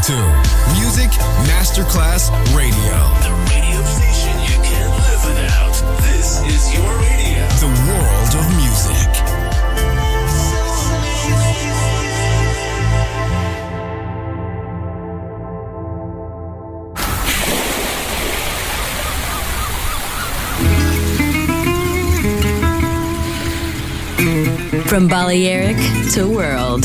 listening to Music Masterclass Radio. The radio station you can't live without. This is your radio. The world of music. From Balearic to world,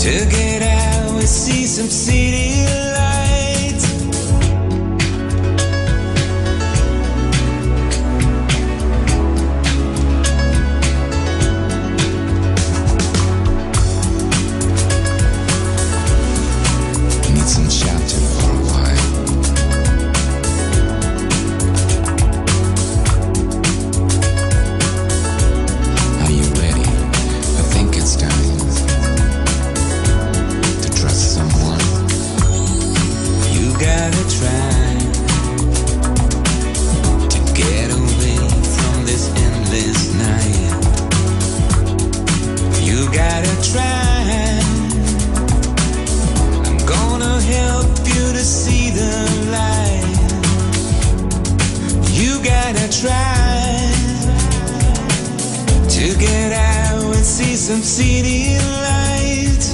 Took it out, we see some city lights. Need some champagne or wine. Are you ready? I think it's time. Gotta try to get away from this endless night. You gotta try. I'm gonna help you to see the light. You gotta try to get out and see some city lights.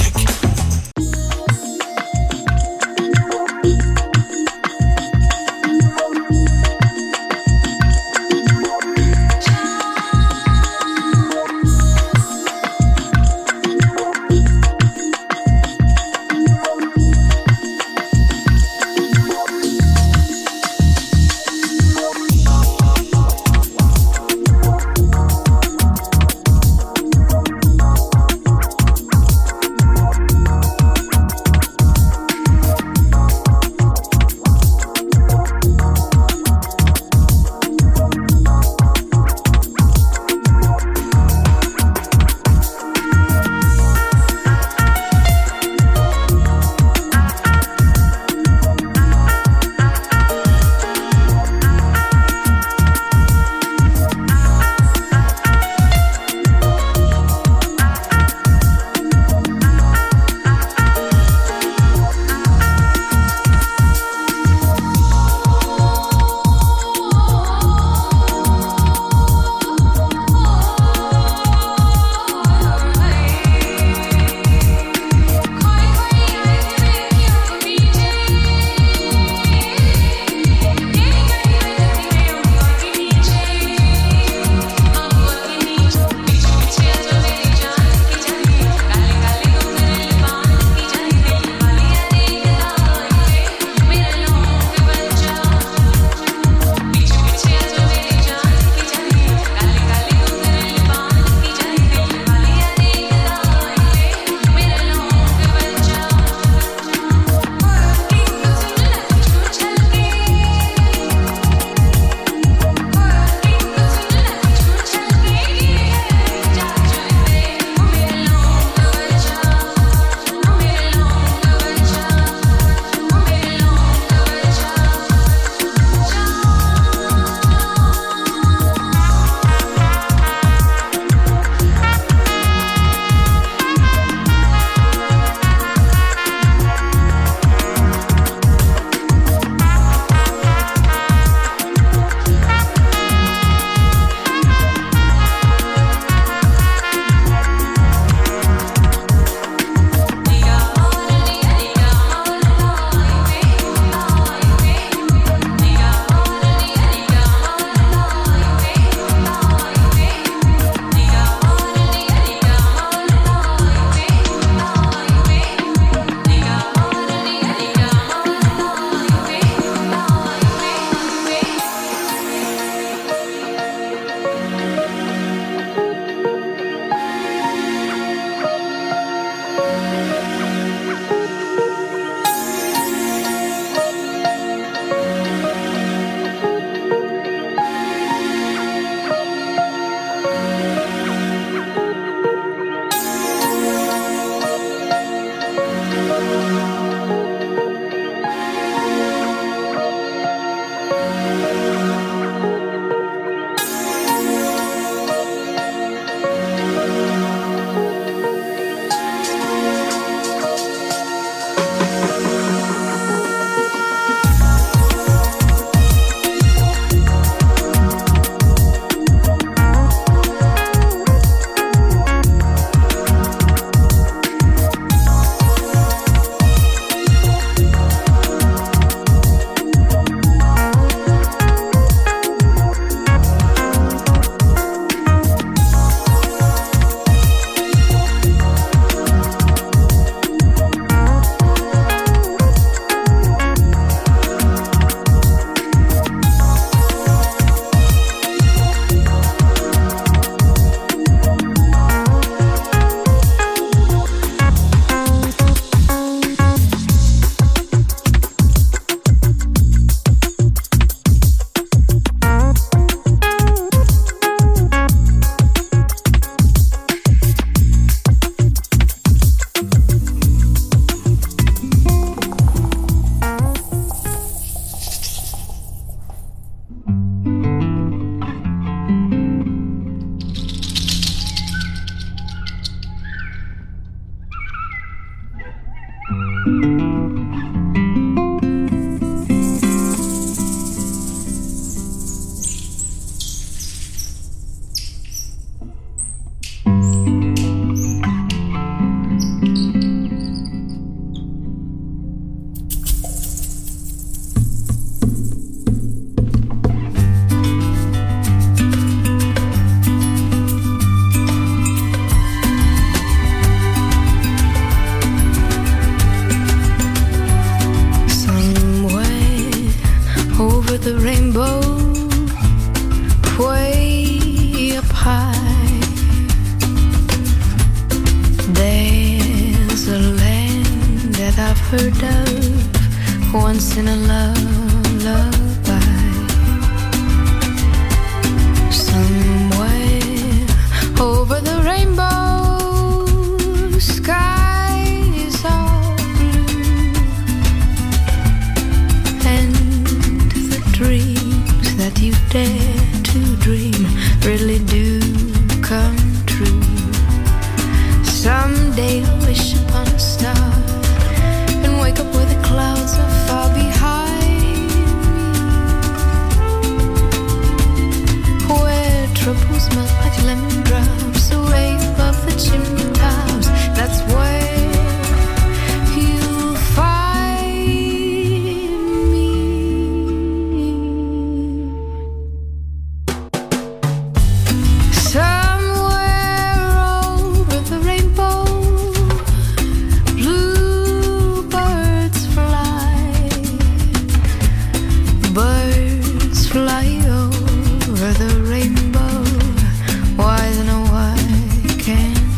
the rainbow way up high. There's a land that I've heard of once in a lullaby. Somewhere over the rainbow sky is all blue, and the dreams that you dare to dream really do come true. Someday I'll wish upon a star and wake up where the clouds are far behind me, where troubles melt like lemon drops away above the chimney tops. That's where you'll find me. Somewhere over the rainbow, blue birds fly. Birds fly over the rainbow. Why then, oh, why can't I?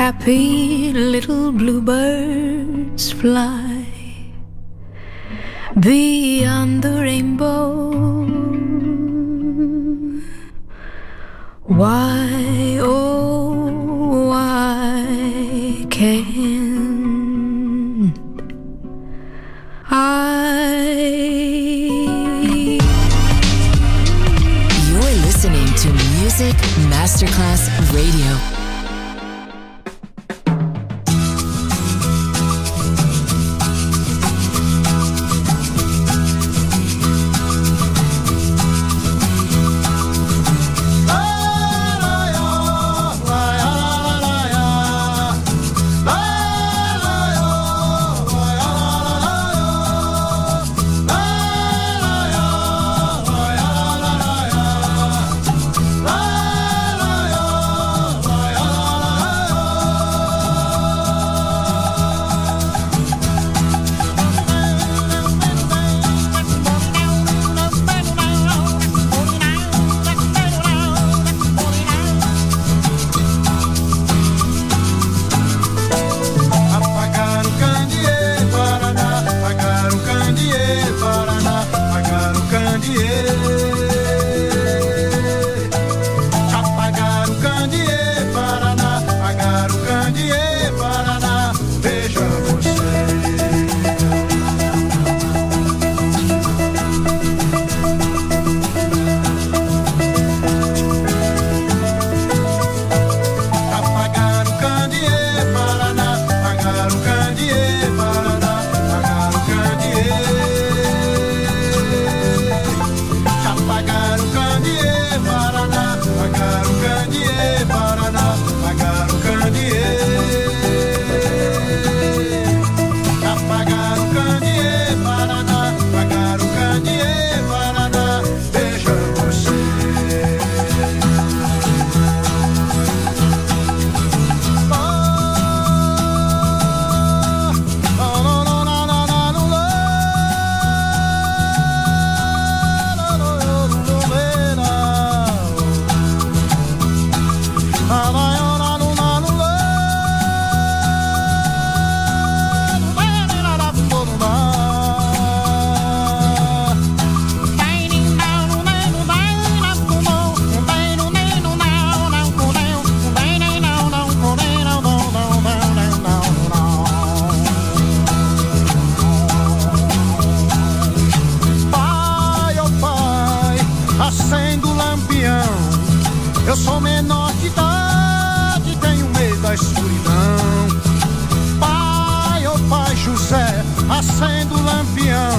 Happy little bluebirds fly beyond the rainbow. Why, oh, why can't I? You're listening to Music Masterclass Radio. acendo o lampião.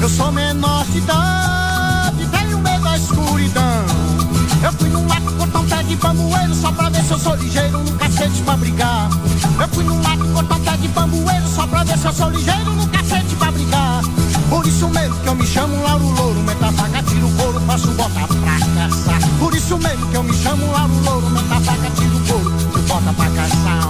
Eu sou menor de idade, tenho medo da escuridão. Eu fui num mato cortar um pé de bambueiro só pra ver se eu sou ligeiro no cacete pra brigar. Eu fui num mato cortar um pé de bambueiro só pra ver se eu sou ligeiro no cacete pra brigar. Por isso mesmo que eu me chamo Lauro Louro, meta faca, tiro couro, faço bota pra caçar. Por isso mesmo que eu me chamo Lauro Louro, meta faca, tiro couro, bota pra caçar.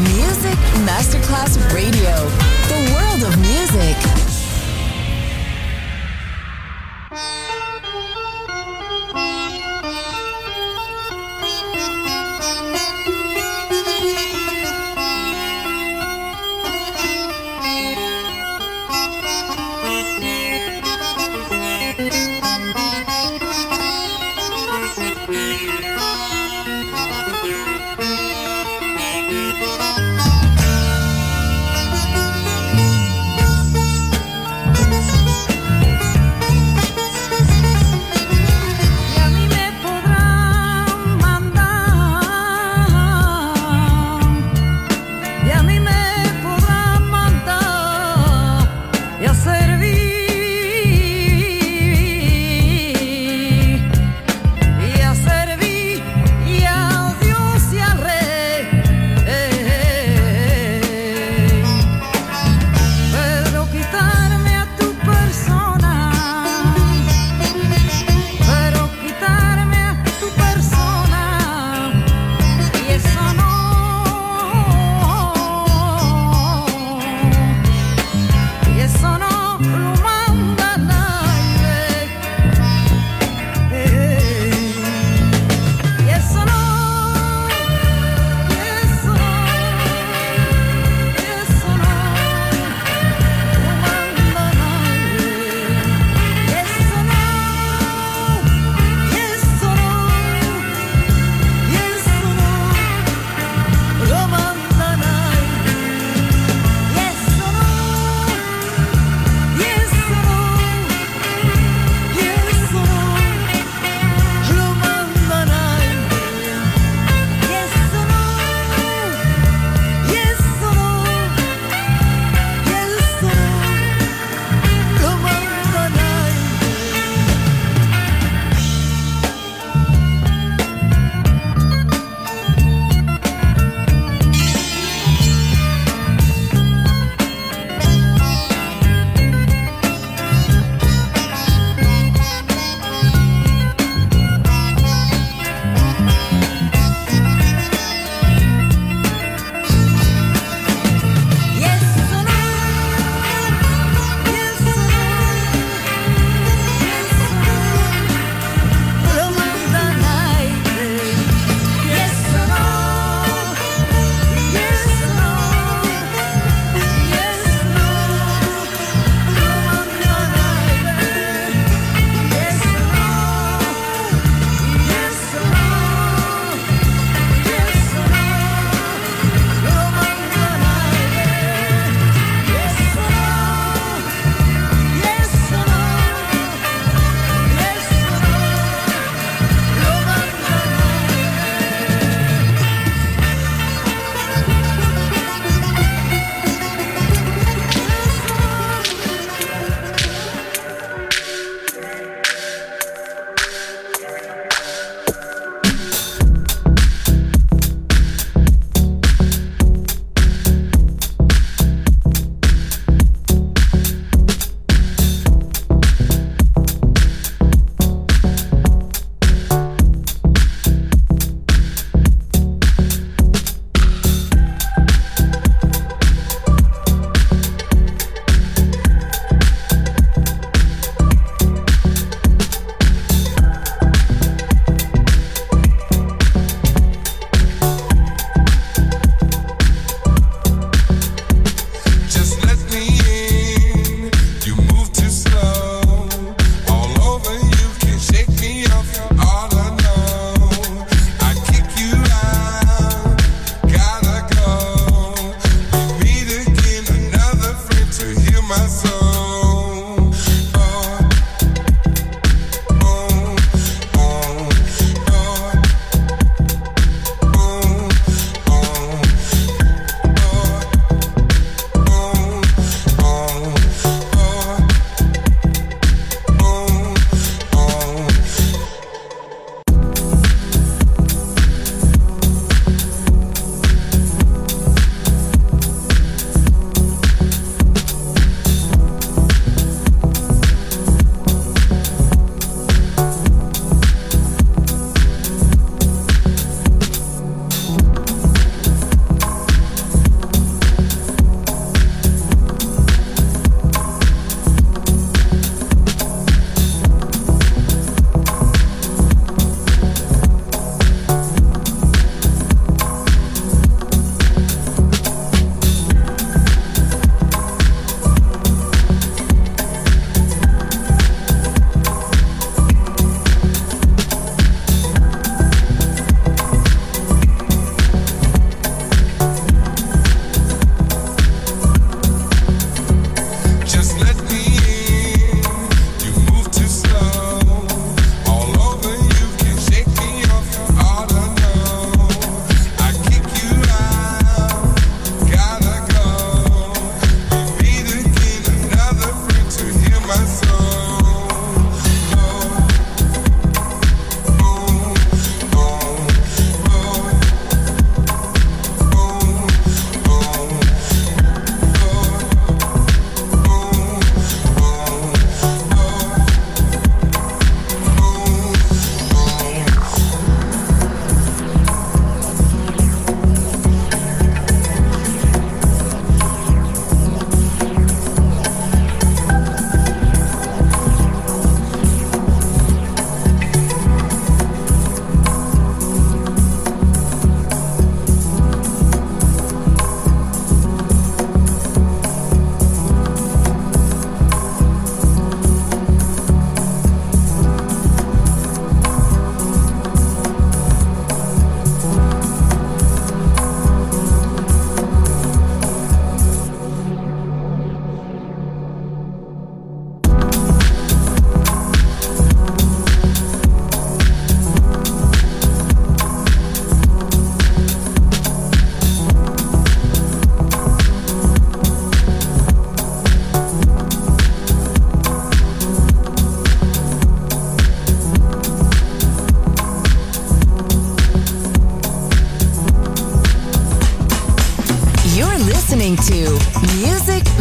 Music Masterclass Radio, the world of music.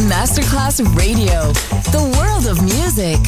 Masterclass Radio, the world of music.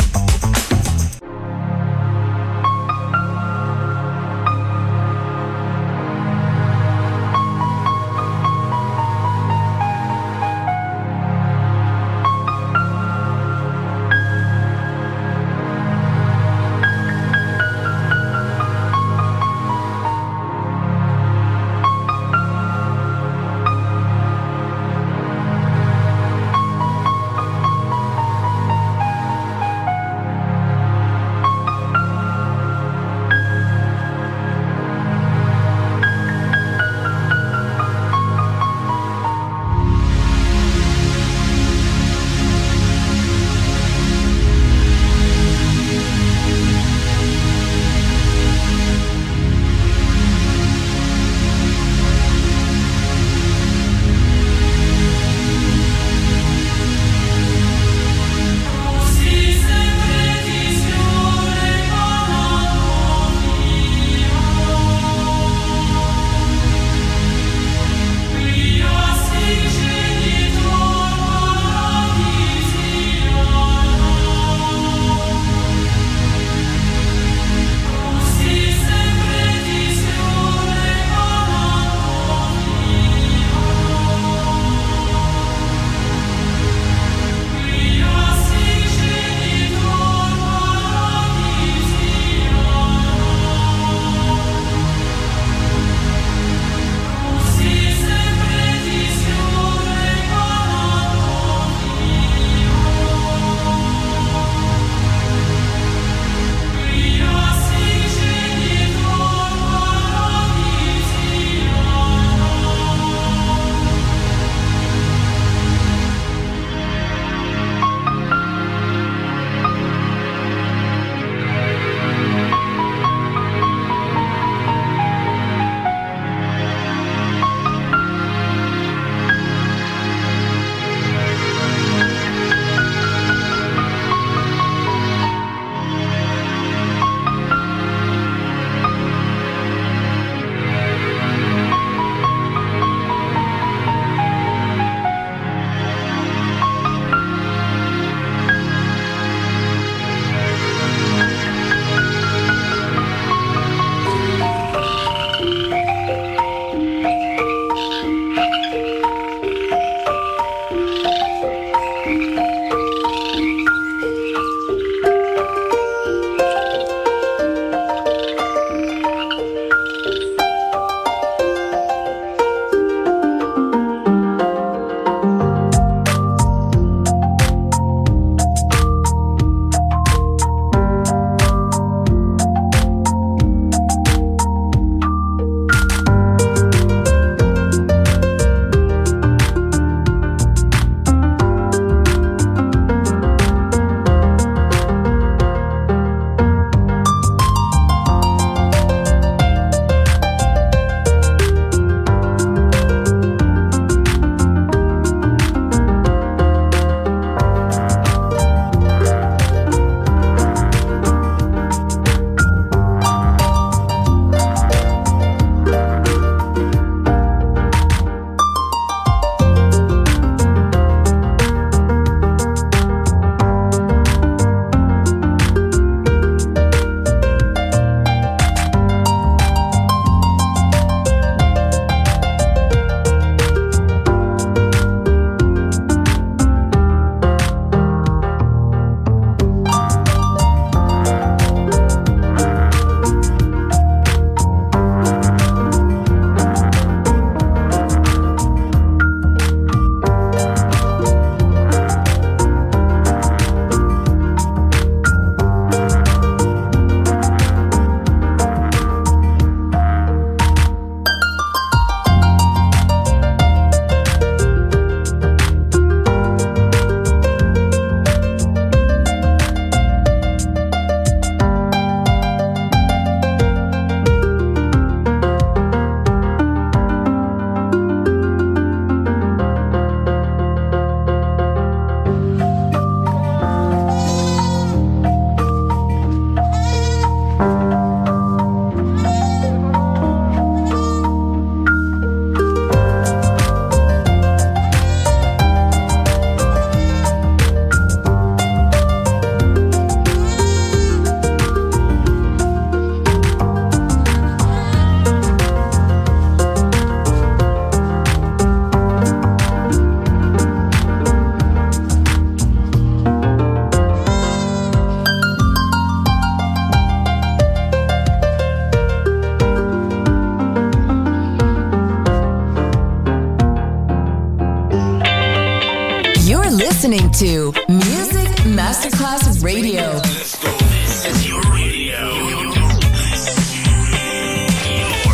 listening to Music Masterclass Radio. Let's go. This is your radio. Your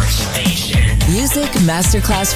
station. Music Masterclass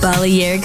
Balearic